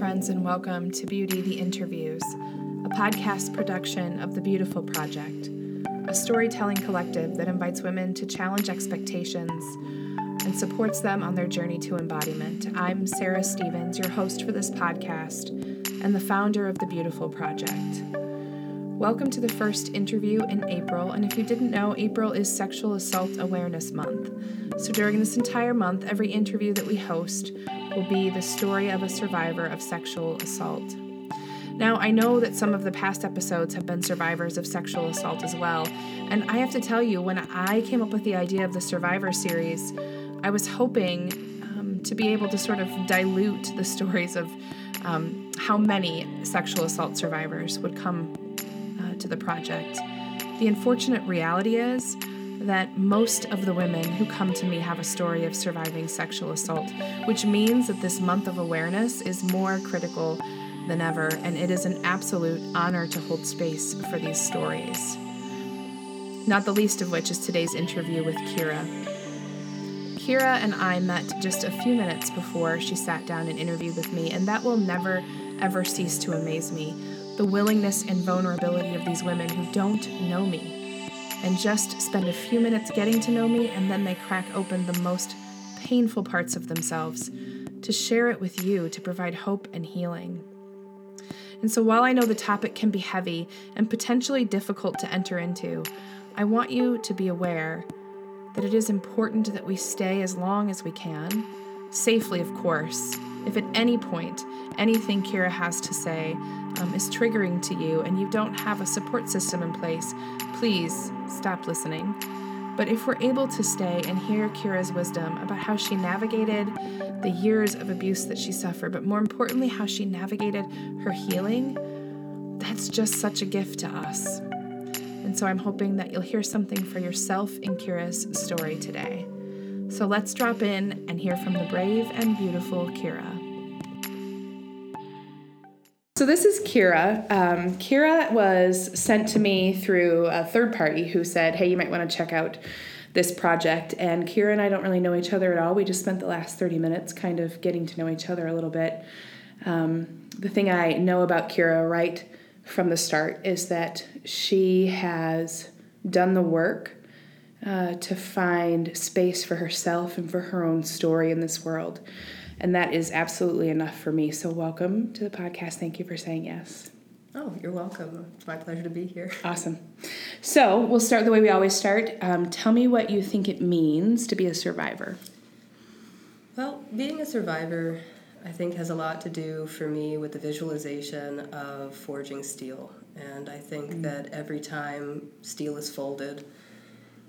friends, and welcome to Beauty the Interviews, a podcast production of The Beautiful Project, a storytelling collective that invites women to challenge expectations and supports them on their journey to embodiment. I'm Sarah Stevens, your host for this podcast and the founder of The Beautiful Project. Welcome to the first interview in April, and if you didn't know, April is Sexual Assault Awareness Month. So during this entire month, every interview that we host will be the story of a survivor of sexual assault. Now, I know that some of the past episodes have been survivors of sexual assault as well, and I have to tell you, when I came up with the idea of the Survivor series, I was hoping to be able to sort of dilute the stories of how many sexual assault survivors would come to the project. The unfortunate reality is that most of the women who come to me have a story of surviving sexual assault, which means that this month of awareness is more critical than ever, and it is an absolute honor to hold space for these stories, not the least of which is today's interview with Kira. Kira and I met just a few minutes before she sat down and interviewed with me, and that will never, ever cease to amaze me. The willingness and vulnerability of these women who don't know me and just spend a few minutes getting to know me, and then they crack open the most painful parts of themselves to share it with you, to provide hope and healing. And so while I know the topic can be heavy and potentially difficult to enter into, I want you to be aware that it is important that we stay as long as we can, safely, of course. If at any point anything Kira has to say is triggering to you and you don't have a support system in place, please stop listening. But if we're able to stay and hear Kira's wisdom about how she navigated the years of abuse that she suffered, but more importantly, how she navigated her healing, that's just such a gift to us. And so I'm hoping that you'll hear something for yourself in Kira's story today. So let's drop in and hear from the brave and beautiful Kira. So this is Kira. Kira was sent to me through a third party who said, hey, you might want to check out this project. And Kira and I don't really know each other at all. We just spent the last 30 minutes kind of getting to know each other a little bit. The thing I know about Kira right from the start is that she has done the work to find space for herself and for her own story in this world. And that is absolutely enough for me. So welcome to the podcast. Thank you for saying yes. Oh, you're welcome. It's my pleasure to be here. Awesome. So we'll start the way we always start. Tell me what you think it means to be a survivor. Well, being a survivor, I think, has a lot to do for me with the visualization of forging steel. And I think that every time steel is folded,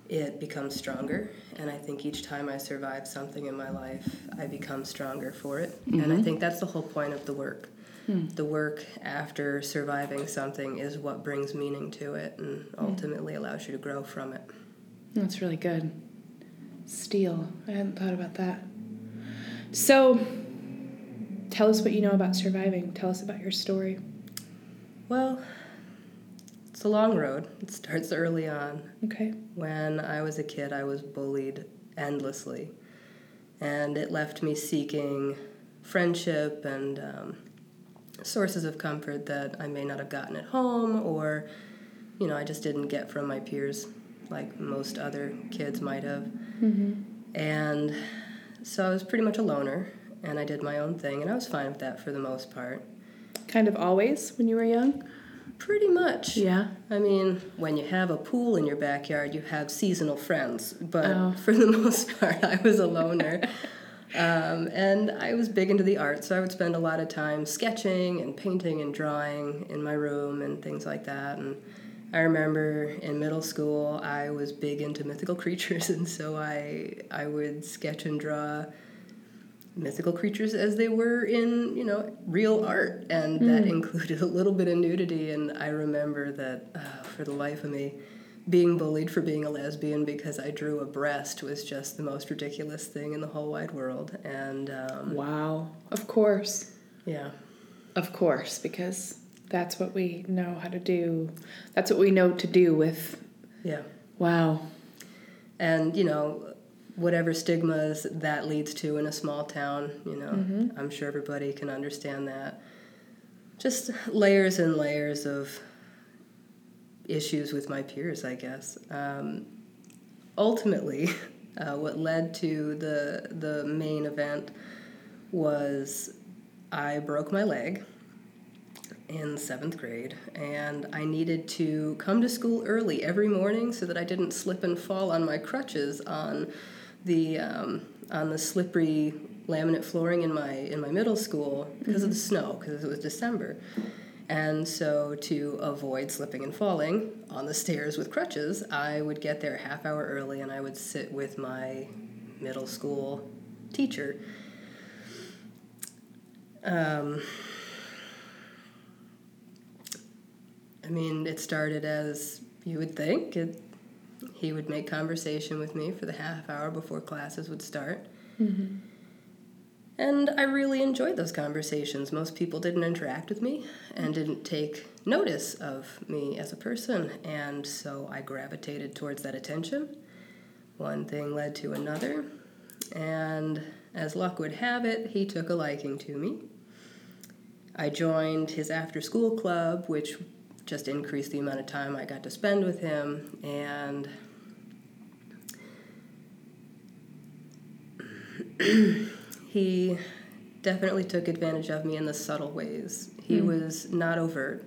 it becomes stronger, and I think each time I survive something in my life, I become stronger for it, and I think that's the whole point of the work. The work after surviving something is what brings meaning to it and ultimately allows you to grow from it. That's really good. Steel. I hadn't thought about that. So, tell us what you know about surviving. Tell us about your story. Well, it's a long road. It starts early on. Okay. When I was a kid, I was bullied endlessly, and it left me seeking friendship and sources of comfort that I may not have gotten at home, or, you know, I just didn't get from my peers like most other kids might have. And so I was pretty much a loner, and I did my own thing, and I was fine with that for the most part. Kind of always when you were young? Pretty much. Yeah. I mean, when you have a pool in your backyard, you have seasonal friends. But for the most part, I was a loner. And I was big into the arts, so I would spend a lot of time sketching and painting and drawing in my room and things like that. And I remember in middle school, I was big into mythical creatures, and so I would sketch and draw mythical creatures as they were in, you know, real art, and that included a little bit of nudity. And I remember that for the life of me, being bullied for being a lesbian because I drew a breast was just the most ridiculous thing in the whole wide world. And wow, of course. Yeah, of course, because that's what we know how to do. That's what we know to do with. Yeah. Wow. And, you know, whatever stigmas that leads to in a small town, you know, mm-hmm. I'm sure everybody can understand that. Just layers and layers of issues with my peers, I guess. Ultimately, what led to the main event was I broke my leg in 7th grade, and I needed to come to school early every morning so that I didn't slip and fall on my crutches on the slippery laminate flooring in my middle school because mm-hmm. of the snow, because it was December. And so to avoid slipping and falling on the stairs with crutches, I would get there a half hour early and I would sit with my middle school teacher. I mean, it started as you would think. He would make conversation with me for the half hour before classes would start. Mm-hmm. And I really enjoyed those conversations. Most people didn't interact with me and didn't take notice of me as a person. And so I gravitated towards that attention. One thing led to another. And as luck would have it, he took a liking to me. I joined his after-school club, which just increased the amount of time I got to spend with him, and he definitely took advantage of me in the subtle ways. He mm-hmm. was not overt.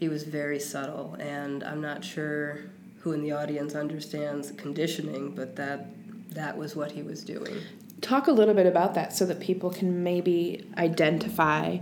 He was very subtle, and I'm not sure who in the audience understands conditioning, but that was what he was doing. Talk a little bit about that so that people can maybe identify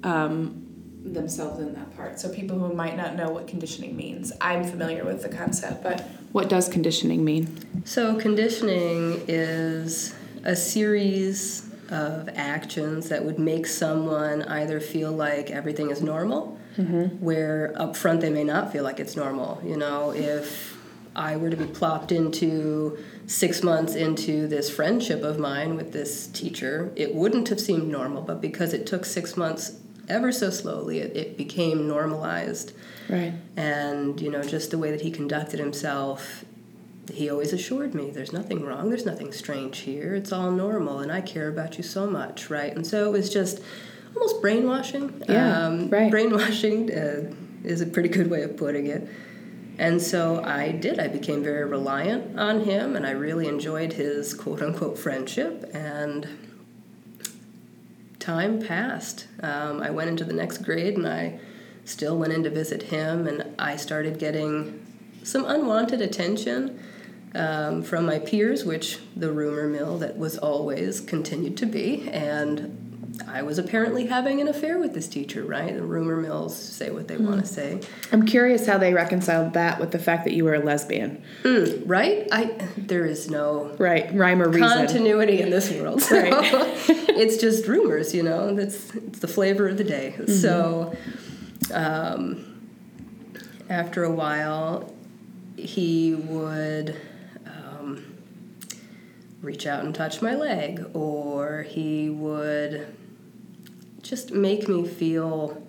themselves in that part. So people who might not know what conditioning means. I'm familiar with the concept, but what does conditioning mean? So conditioning is a series of actions that would make someone either feel like everything is normal, mm-hmm. where up front they may not feel like it's normal. You know, if I were to be plopped into 6 months into this friendship of mine with this teacher, it wouldn't have seemed normal, but because it took 6 months ever so slowly, it became normalized. Right. And, you know, just the way that he conducted himself, he always assured me, there's nothing wrong, there's nothing strange here, it's all normal, and I care about you so much, right? And so it was just almost brainwashing. Yeah, right. Brainwashing is a pretty good way of putting it. And so I became very reliant on him, and I really enjoyed his quote-unquote friendship, and time passed. I went into the next grade, and I still went in to visit him, and I started getting some unwanted attention from my peers, which the rumor mill that was always continued to be, and I was apparently having an affair with this teacher, right? The rumor mills say what they want to say. I'm curious how they reconciled that with the fact that you were a lesbian. Right? There is no rhyme or reason. Continuity in this world. So right. It's just rumors, you know. It's the flavor of the day. Mm-hmm. So after a while, he would reach out and touch my leg, or he would just make me feel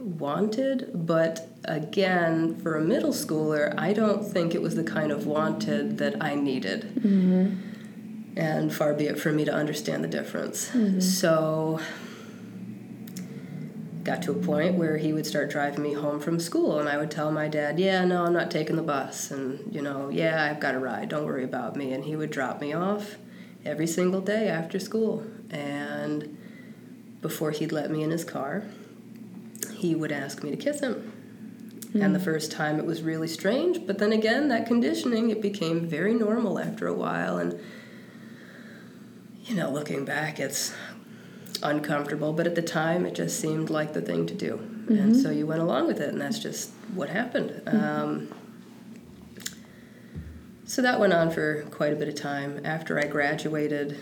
wanted. But again, for a middle schooler, I don't think it was the kind of wanted that I needed. Mm-hmm. And far be it from me to understand the difference. Mm-hmm. So got to a point where he would start driving me home from school, and I would tell my dad, yeah, no, I'm not taking the bus, and, you know, yeah, I've got a ride, don't worry about me. And he would drop me off every single day after school, and before he'd let me in his car, he would ask me to kiss him. Mm-hmm. And the first time it was really strange, but then again, that conditioning, it became very normal after a while. And, you know, looking back, it's uncomfortable, but at the time it just seemed like the thing to do. Mm-hmm. And so you went along with it, and that's just what happened. Mm-hmm. So that went on for quite a bit of time. After I graduated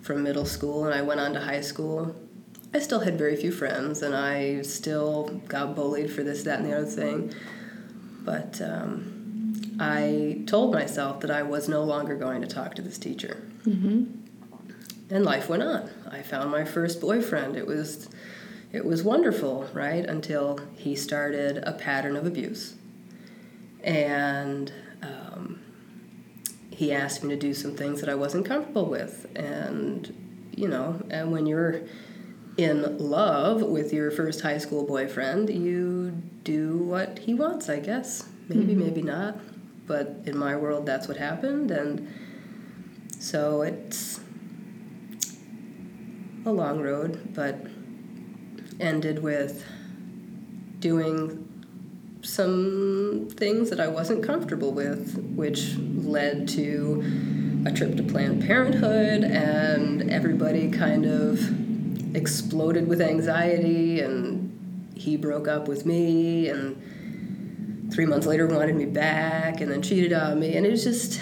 from middle school and I went on to high school, I still had very few friends, and I still got bullied for this, that, and the other thing. But I told myself that I was no longer going to talk to this teacher. Mm-hmm. And life went on. I found my first boyfriend. It was wonderful, right? Until he started a pattern of abuse. And he asked me to do some things that I wasn't comfortable with. And, you know, and when you're in love with your first high school boyfriend, you do what he wants, I guess. Maybe, maybe not. But in my world, that's what happened. And so it's a long road, but ended with doing some things that I wasn't comfortable with, which led to a trip to Planned Parenthood, and everybody kind of exploded with anxiety, and he broke up with me, and 3 months later wanted me back, and then cheated on me, and it was just,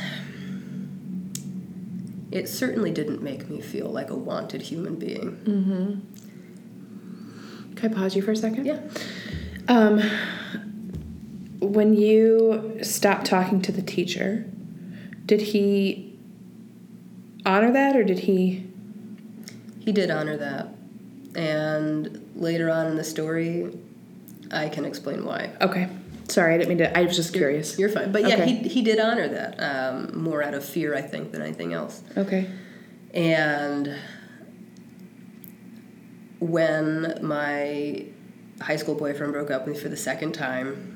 it certainly didn't make me feel like a wanted human being. Mm-hmm. Can I pause you for a second? Yeah. When you stopped talking to the teacher, did he honor that, or did he? He did honor that. And later on in the story, I can explain why. Okay. Sorry, I didn't mean to. I was just curious. You're fine. But yeah, okay. He did honor that, more out of fear, I think, than anything else. Okay. And when my high school boyfriend broke up with me for the second time,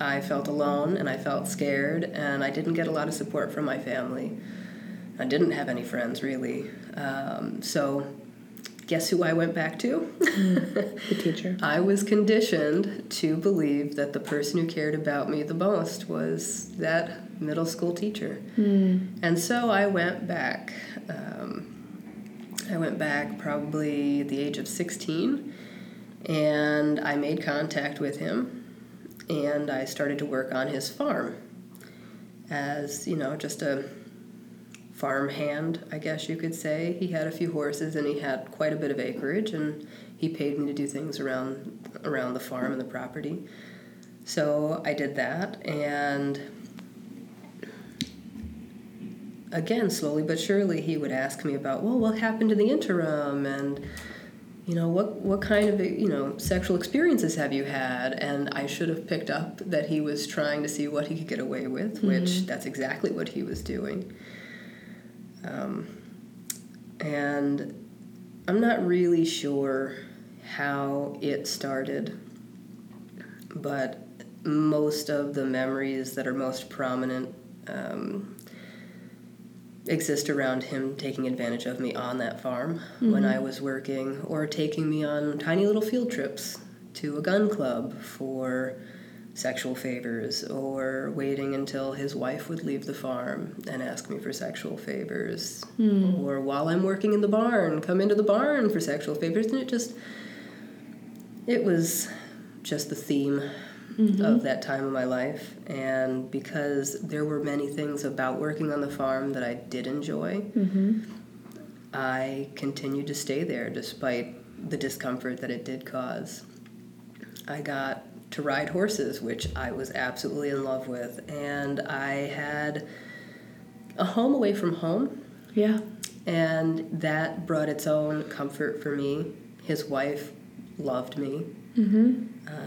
I felt alone and I felt scared, and I didn't get a lot of support from my family. I didn't have any friends, really. So guess who I went back to? The teacher. I was conditioned to believe that the person who cared about me the most was that middle school teacher. Mm. And so I went back. I went back probably at the age of 16, and I made contact with him, and I started to work on his farm as, you know, just a farmhand, I guess you could say. He had a few horses and he had quite a bit of acreage, and he paid me to do things around the farm and the property. So I did that, and again, slowly but surely, he would ask me about, well, what happened in the interim, and, you know, what kind of, you know, sexual experiences have you had? And I should have picked up that he was trying to see what he could get away with, which that's exactly what he was doing. And I'm not really sure how it started, but most of the memories that are most prominent exist around him taking advantage of me on that farm when I was working, or taking me on tiny little field trips to a gun club for sexual favors, or waiting until his wife would leave the farm and ask me for sexual favors, or while I'm working in the barn, come into the barn for sexual favors. And it was just the theme of that time of my life. And because there were many things about working on the farm that I did enjoy, I continued to stay there despite the discomfort that it did cause. I got to ride horses, which I was absolutely in love with, and I had a home away from home. Yeah. And that brought its own comfort for me. His wife loved me,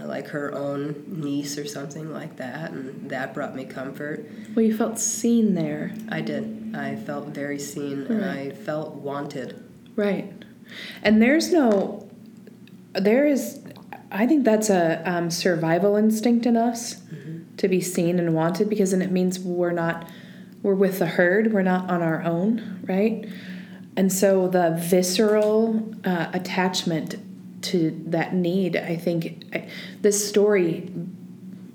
like her own niece or something like that, and that brought me comfort. Well, you felt seen there. I did. I felt very seen, and I felt wanted. Right. And I think that's a survival instinct in us to be seen and wanted, because then it means we're with the herd, we're not on our own, right? And so the visceral attachment to that need, I think this story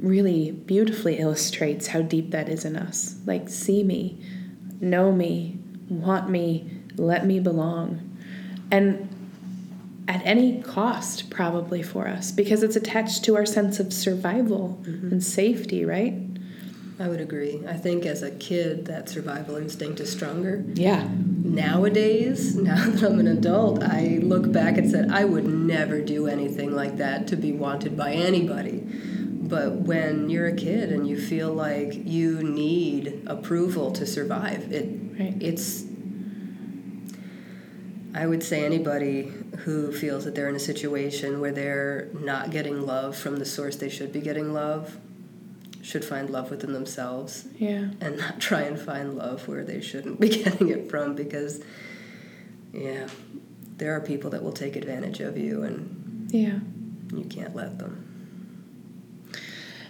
really beautifully illustrates how deep that is in us. Like, see me, know me, want me, let me belong. And at any cost, probably, for us, because it's attached to our sense of survival and safety, right? I would agree. I think as a kid, that survival instinct is stronger. Yeah. Nowadays, now that I'm an adult, I look back and said, I would never do anything like that to be wanted by anybody. But when you're a kid and you feel like you need approval to survive, it's... I would say anybody who feels that they're in a situation where they're not getting love from the source they should be getting love should find love within themselves. Yeah. And not try and find love where they shouldn't be getting it from, because, yeah, there are people that will take advantage of you, and yeah, you can't let them.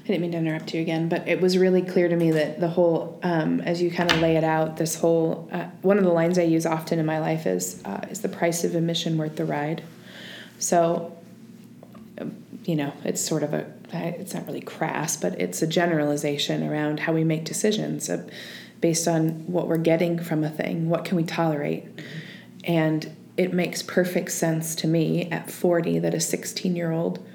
I didn't mean to interrupt you again, but it was really clear to me that the whole, as you kind of lay it out, this whole, one of the lines I use often in my life is the price of admission worth the ride? So, you know, it's sort of a, it's not really crass, but it's a generalization around how we make decisions based on what we're getting from a thing. What can we tolerate? And it makes perfect sense to me at 40 that a 16-year-old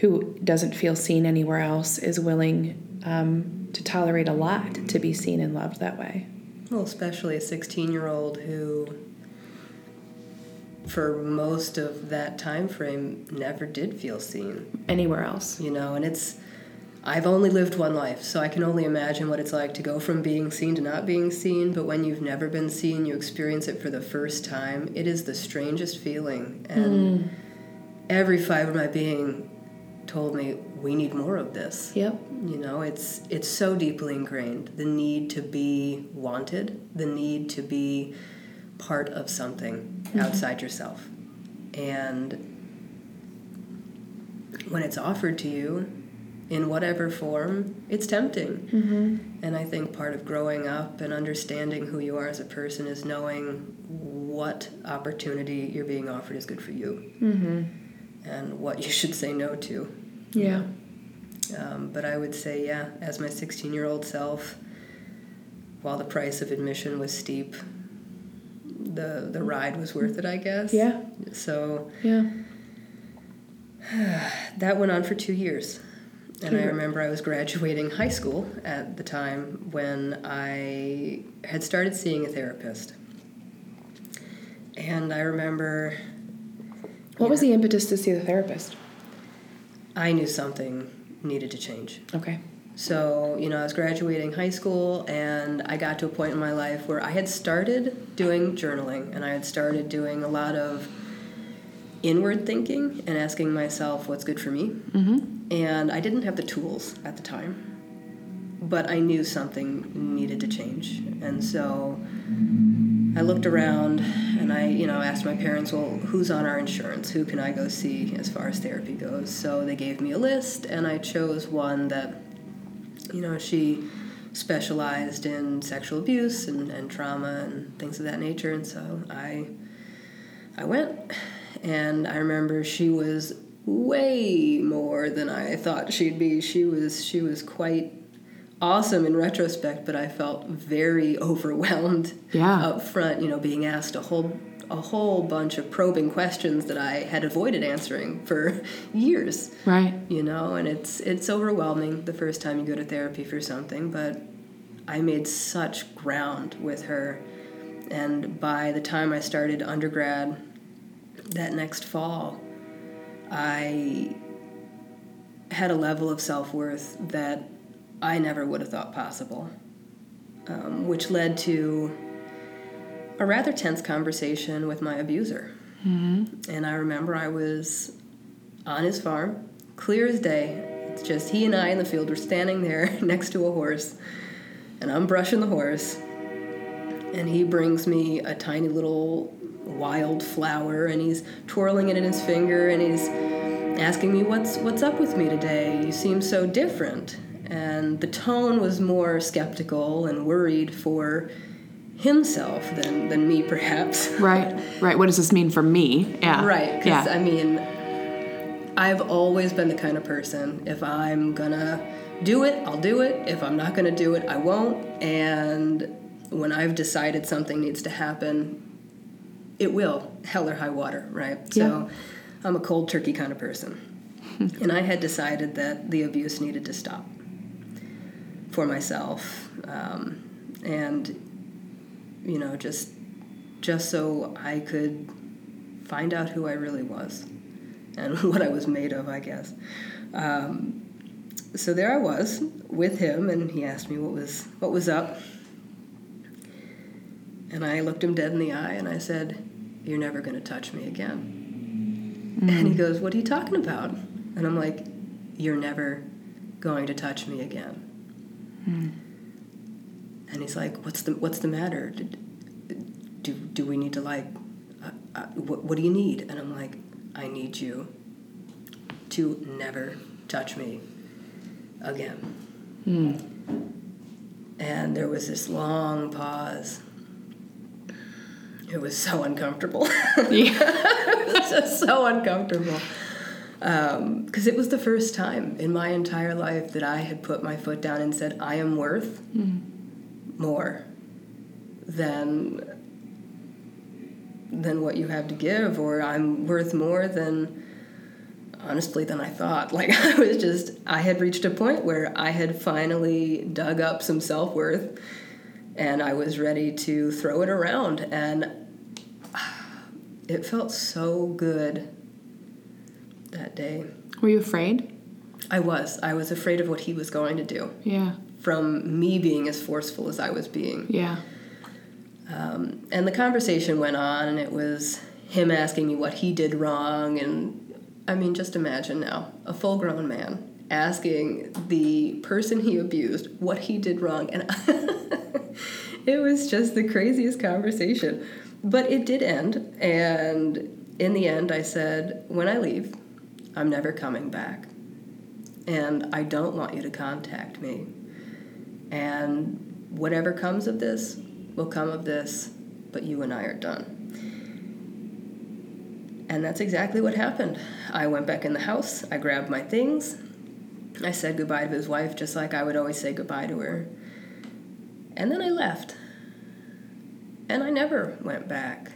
who doesn't feel seen anywhere else is willing to tolerate a lot to be seen and loved that way. Well, especially a 16-year-old who, for most of that time frame, never did feel seen anywhere else. You know, and it's, I've only lived one life, so I can only imagine what it's like to go from being seen to not being seen. But when you've never been seen, you experience it for the first time. It is the strangest feeling, and every fiber of my being told me, we need more of this. Yep. You know, it's so deeply ingrained, the need to be wanted, the need to be part of something outside yourself. And when it's offered to you in whatever form, it's tempting. And I think part of growing up and understanding who you are as a person is knowing what opportunity you're being offered is good for you. And what you should say no to. Yeah. But I would say, yeah, as my 16-year-old self, while the price of admission was steep, the ride was worth it, I guess. Yeah. So, yeah. That went on for 2 years. And I remember I was graduating high school at the time when I had started seeing a therapist. And I remember... What was the impetus to see the therapist? I knew something needed to change. Okay. So, you know, I was graduating high school, and I got to a point in my life where I had started doing journaling, and I had started doing a lot of inward thinking and asking myself what's good for me. And I didn't have the tools at the time, but I knew something needed to change. And so I looked around, and I, you know, asked my parents, well, who's on our insurance? Who can I go see as far as therapy goes? So they gave me a list, and I chose one that, you know, she specialized in sexual abuse and trauma and things of that nature. And so I went, and I remember she was way more than I thought she'd be. She was quite awesome in retrospect, but I felt very overwhelmed up front, you know, being asked a whole bunch of probing questions that I had avoided answering for years. Right. You know, and it's overwhelming the first time you go to therapy for something, but I made such ground with her. And by the time I started undergrad that next fall, I had a level of self-worth that I never would have thought possible, which led to a rather tense conversation with my abuser. And I remember I was on his farm, clear as day. It's just he and I in the field were standing there next to a horse, and I'm brushing the horse, and he brings me a tiny little wild flower, and he's twirling it in his finger, and he's asking me, what's up with me today? You seem so different. And the tone was more skeptical and worried for himself than me, perhaps. Right. What does this mean for me? Yeah. Right. Because, I mean, I've always been the kind of person, if I'm going to do it, I'll do it. If I'm not going to do it, I won't. And when I've decided something needs to happen, it will, hell or high water, right? Yeah. So I'm a cold turkey kind of person. And I had decided that the abuse needed to stop. For myself, and, you know, just so I could find out who I really was and what I was made of, I guess. So there I was with him, and he asked me what was up, and I looked him dead in the eye, and I said, "You're never going to touch me again." And he goes, "What are you talking about?" And I'm like, "You're never going to touch me again. Hmm. And he's like, what's the matter? Do we need to what do you need? And I'm like, I need you to never touch me again. Hmm. And there was this long pause. It was so uncomfortable. It was just so uncomfortable. Because it was the first time in my entire life that I had put my foot down and said, I am worth more than what you have to give, or I'm worth more than I thought. Like, I had reached a point where I had finally dug up some self-worth, and I was ready to throw it around, and it felt so good that day. Were you afraid? I was afraid of what he was going to do. Yeah. From me being as forceful as I was being. Yeah. And the conversation went on, and it was him asking me what he did wrong, and I mean, just imagine now, a full-grown man asking the person he abused what he did wrong, and it was just the craziest conversation. But it did end, and in the end I said, when I leave, I'm never coming back, and I don't want you to contact me, and whatever comes of this will come of this, but you and I are done. And that's exactly what happened. I went back in the house. I grabbed my things. I said goodbye to his wife, just like I would always say goodbye to her. And then I left. And I never went back.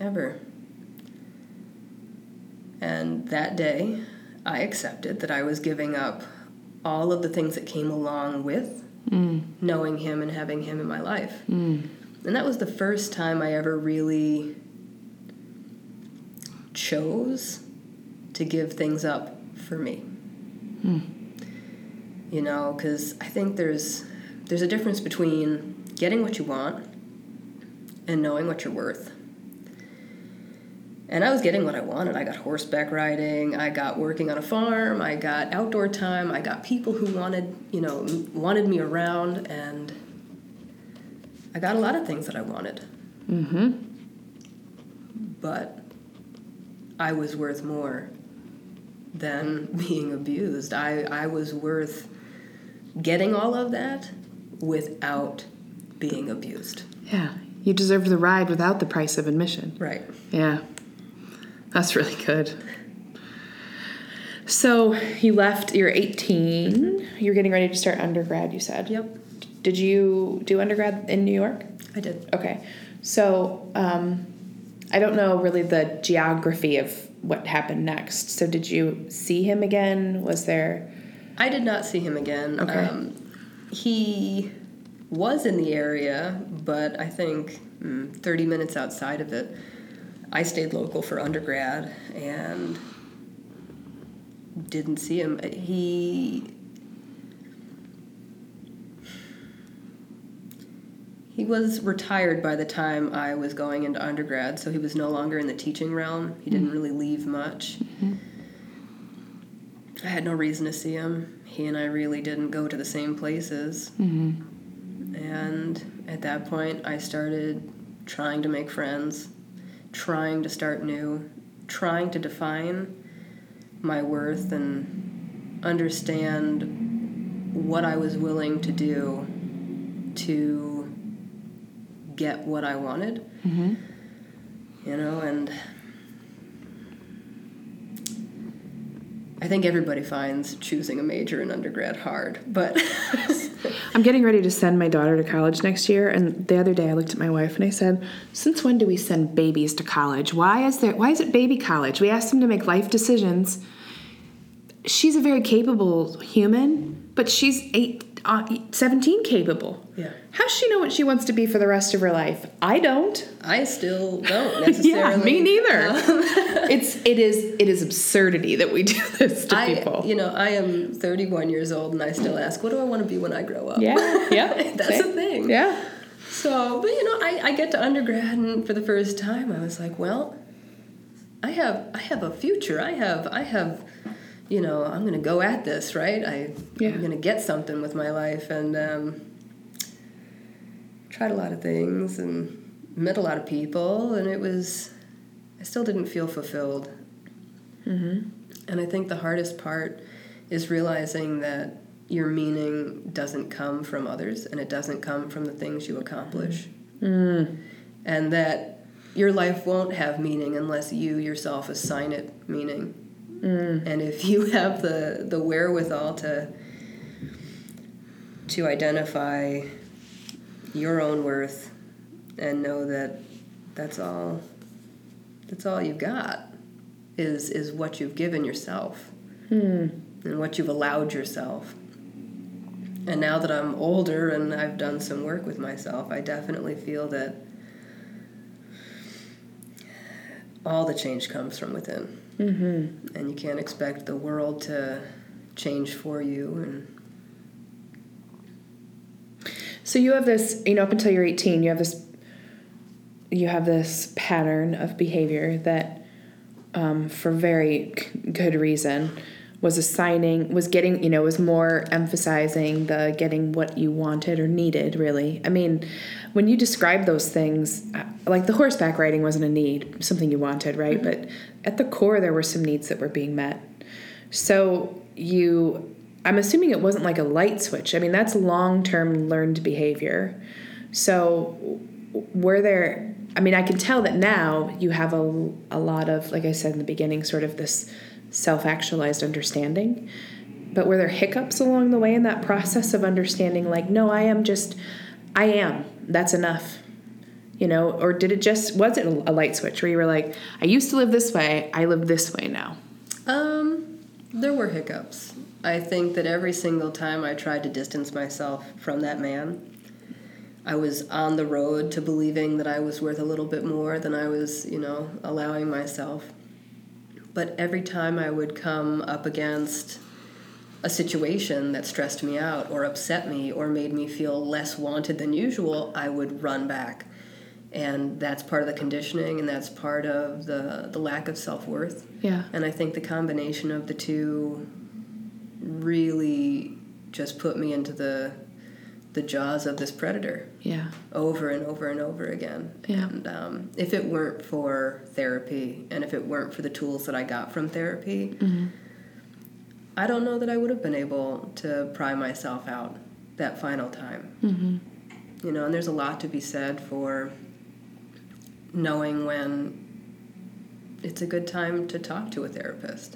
Ever. And that day, I accepted that I was giving up all of the things that came along with knowing him and having him in my life. Mm. And that was the first time I ever really chose to give things up for me. You know, because I think there's a difference between getting what you want and knowing what you're worth. And I was getting what I wanted. I got horseback riding, I got working on a farm, I got outdoor time, I got people who wanted me around, and I got a lot of things that I wanted. But I was worth more than being abused. I was worth getting all of that without being abused. Yeah. You deserved the ride without the price of admission. Right. Yeah. That's really good. So you left, you're 18. Mm-hmm. You're getting ready to start undergrad, you said. Yep. Did you do undergrad in New York? I did. Okay. So, I don't know really the geography of what happened next. So did you see him again? Was there... I did not see him again. Okay. He was in the area, but I think 30 minutes outside of it. I stayed local for undergrad and didn't see him. He was retired by the time I was going into undergrad, so he was no longer in the teaching realm. He didn't really leave much. I had no reason to see him. He and I really didn't go to the same places. And at that point, I started trying to make friends, trying to start new, trying to define my worth and understand what I was willing to do to get what I wanted, you know, and I think everybody finds choosing a major in undergrad hard, but... I'm getting ready to send my daughter to college next year, and the other day I looked at my wife and I said, since when do we send babies to college? Why is it baby college? We ask them to make life decisions. She's a very capable human, but she's 17 capable. Yeah. How does she know what she wants to be for the rest of her life? I still don't necessarily. Yeah, me neither. It is absurdity that we do this to people. You know, I am 31 years old and I still ask, what do I want to be when I grow up? Yeah. That's the thing. Yeah. So, but you know, I get to undergrad, and for the first time I was like, well, I have a future. I have you know, I'm going to go at this, right? I'm going to get something with my life. And tried a lot of things and met a lot of people. And it was, I still didn't feel fulfilled. Mm-hmm. And I think the hardest part is realizing that your meaning doesn't come from others and it doesn't come from the things you accomplish. Mm. And that your life won't have meaning unless you yourself assign it meaning. Mm. And if you have the wherewithal to identify your own worth and know that that's all you've got is what you've given yourself and what you've allowed yourself. And now that I'm older and I've done some work with myself, I definitely feel that all the change comes from within. Mm-hmm. And you can't expect the world to change for you. And so you have this, you know, up until you're 18, you have this pattern of behavior that, for very good reason, was more emphasizing the getting what you wanted or needed, really. I mean, when you describe those things, like the horseback riding wasn't a need, something you wanted, right? Mm-hmm. But at the core, there were some needs that were being met. So I'm assuming it wasn't like a light switch. I mean, that's long-term learned behavior. So were there, I mean, I can tell that now you have a lot of, like I said in the beginning, sort of this self-actualized understanding, but were there hiccups along the way in that process of understanding, like, no, I am, that's enough, you know? Or was it a light switch where you were like, I used to live this way, I live this way now? There were hiccups. I think that every single time I tried to distance myself from that man, I was on the road to believing that I was worth a little bit more than I was, you know, allowing myself. But every time I would come up against a situation that stressed me out or upset me or made me feel less wanted than usual, I would run back. And that's part of the conditioning, and that's part of the lack of self-worth. Yeah. And I think the combination of the two really just put me into the jaws of this predator. Yeah. Over and over and over again. Yeah. And if it weren't for therapy and if it weren't for the tools that I got from therapy, mm-hmm. I don't know that I would have been able to pry myself out that final time. Mm-hmm. You know, and there's a lot to be said for knowing when it's a good time to talk to a therapist.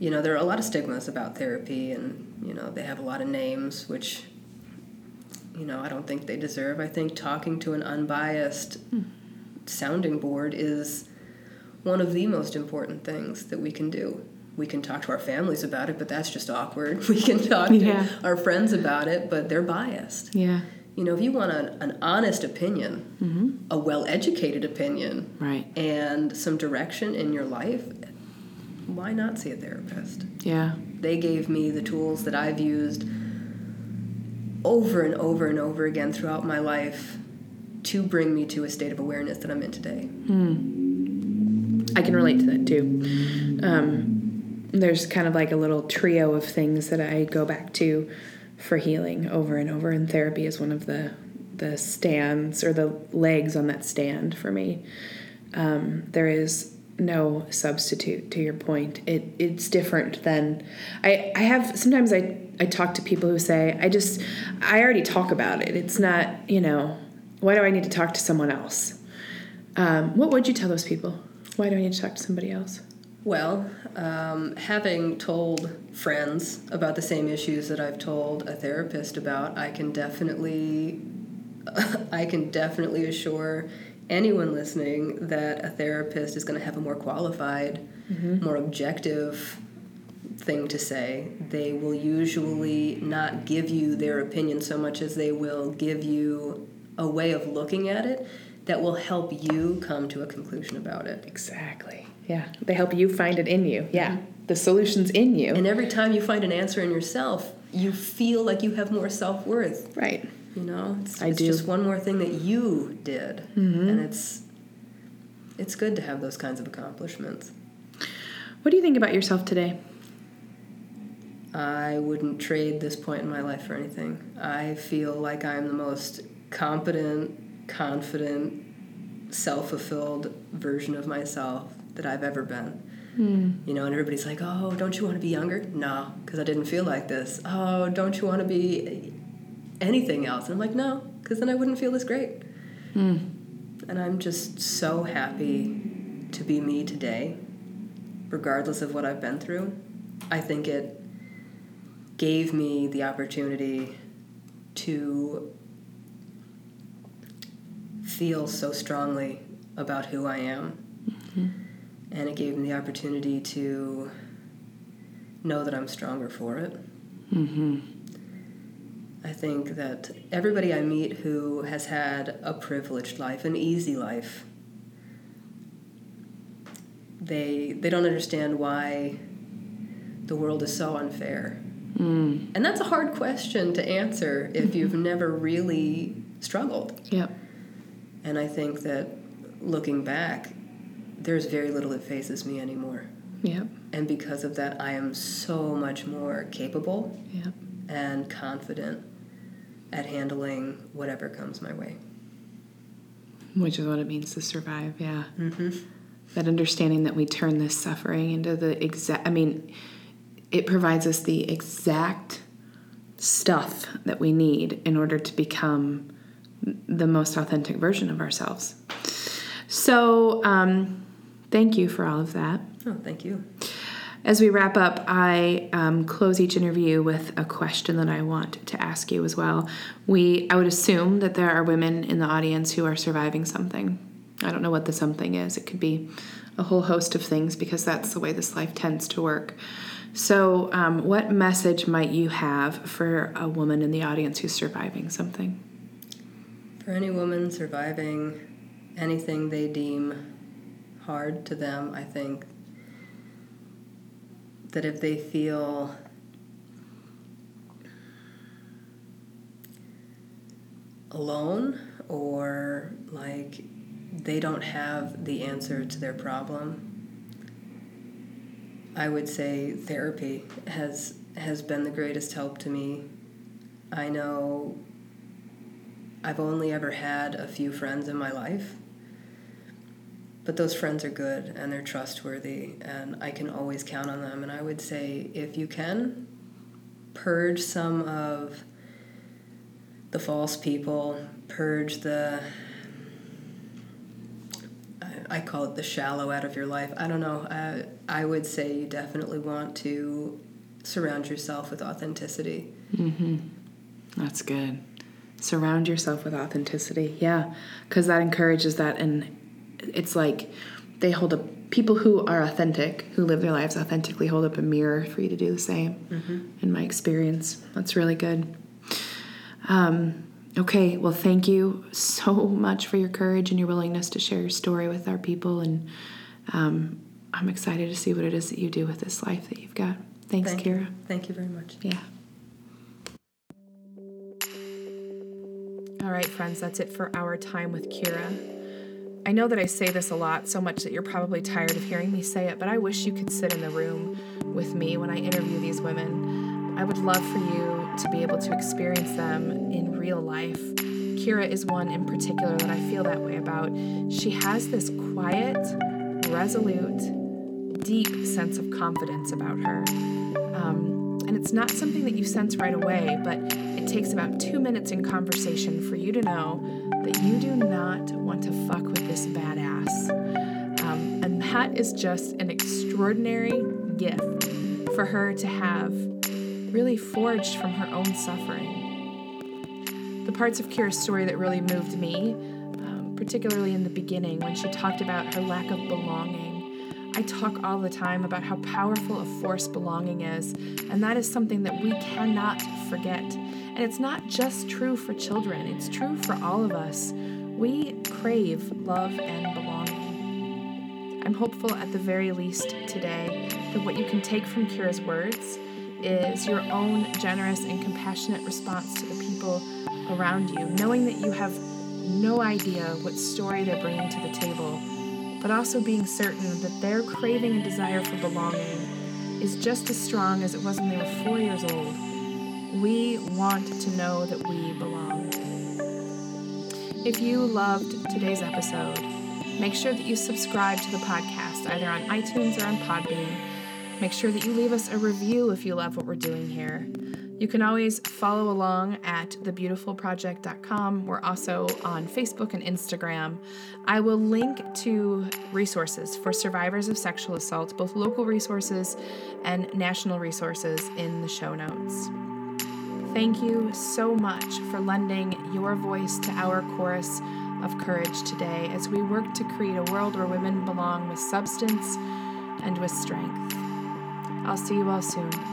You know, there are a lot of stigmas about therapy, and, you know, they have a lot of names, which, you know, I don't think they deserve. I think talking to an unbiased sounding board is one of the most important things that we can do. We can talk to our families about it, but that's just awkward. We can talk to our friends about it, but they're biased. Yeah. You know, if you want an honest opinion, mm-hmm. a well-educated opinion, right, and some direction in your life, why not see a therapist? Yeah. They gave me the tools that I've used over and over and over again throughout my life to bring me to a state of awareness that I'm in today. I can relate to that too. There's kind of like a little trio of things that I go back to for healing over and over, and therapy is one of the stands or the legs on that stand for me. There is no substitute, to your point. It's different than I have. Sometimes I talk to people who say, I already talk about it. It's not, you know, why do I need to talk to someone else? What would you tell those people? Why do I need to talk to somebody else? Well, having told friends about the same issues that I've told a therapist about, I can definitely assure anyone listening that a therapist is going to have a more qualified, mm-hmm. more objective thing to say. They will usually not give you their opinion so much as they will give you a way of looking at it that will help you come to a conclusion about it. Exactly. Yeah. They help you find it in you. Yeah. Mm-hmm. The solution's in you. And every time you find an answer in yourself, you feel like you have more self-worth. Right. You know, it's just one more thing that you did. Mm-hmm. And it's good to have those kinds of accomplishments. What do you think about yourself today? I wouldn't trade this point in my life for anything. I feel like I'm the most competent, confident, self-fulfilled version of myself that I've ever been. Mm. You know, and everybody's like, oh, don't you want to be younger? No, because I didn't feel like this. Oh, don't you want to be anything else? And I'm like, no, because then I wouldn't feel this great. Mm. And I'm just so happy to be me today, regardless of what I've been through. I think it gave me the opportunity to feel so strongly about who I am. Mm-hmm. And it gave me the opportunity to know that I'm stronger for it. Mm-hmm. I think that everybody I meet who has had a privileged life, an easy life, they don't understand why the world is so unfair. Mm. And that's a hard question to answer if you've never really struggled. Yep. And I think that looking back, there's very little that faces me anymore. Yep. And because of that, I am so much more capable yep. and confident at handling whatever comes my way. Which is what it means to survive, yeah. Mm-hmm. That understanding that we turn this suffering into the exact... I mean, it provides us the exact stuff that we need in order to become the most authentic version of ourselves. So, thank you for all of that. Oh, thank you. As we wrap up, I close each interview with a question that I want to ask you as well. I would assume that there are women in the audience who are surviving something. I don't know what the something is. It could be a whole host of things because that's the way this life tends to work. So, what message might you have for a woman in the audience who's surviving something? For any woman surviving anything they deem hard to them, I think that if they feel alone or like they don't have the answer to their problem, I would say therapy has been the greatest help to me. I know I've only ever had a few friends in my life, but those friends are good and they're trustworthy and I can always count on them. And I would say if you can, purge some of the false people, purge the... I call it the shallow out of your life. I don't know. I would say you definitely want to surround yourself with authenticity. Mm-hmm. That's good. Surround yourself with authenticity. Yeah. Because that encourages that. And it's like they hold up, people who are authentic, who live their lives authentically, hold up a mirror for you to do the same. Mm-hmm. In my experience. That's really good. Okay, well, thank you so much for your courage and your willingness to share your story with our people. And I'm excited to see what it is that you do with this life that you've got. Thanks, Kira. Thank you very much. Yeah. All right, friends, that's it for our time with Kira. I know that I say this a lot, so much that you're probably tired of hearing me say it, but I wish you could sit in the room with me when I interview these women. I would love for you to be able to experience them in real life. Kira is one in particular that I feel that way about. She has this quiet, resolute, deep sense of confidence about her. And it's not something that you sense right away, but it takes about 2 minutes in conversation for you to know that you do not want to fuck with this badass. And that is just an extraordinary gift for her to have, really forged from her own suffering. The parts of Kira's story that really moved me, particularly in the beginning when she talked about her lack of belonging. I talk all the time about how powerful a force belonging is, and that is something that we cannot forget. And it's not just true for children, it's true for all of us. We crave love and belonging. I'm hopeful at the very least today that what you can take from Kira's words is your own generous and compassionate response to the people around you, knowing that you have no idea what story they're bringing to the table, but also being certain that their craving and desire for belonging is just as strong as it was when they were 4 years old. We want to know that we belong. If you loved today's episode, make sure that you subscribe to the podcast, either on iTunes or on Podbean. Make sure that you leave us a review if you love what we're doing here. You can always follow along at thebeautifulproject.com. We're also on Facebook and Instagram. I will link to resources for survivors of sexual assault, both local resources and national resources, in the show notes. Thank you so much for lending your voice to our chorus of courage today as we work to create a world where women belong with substance and with strength. I'll see you all soon.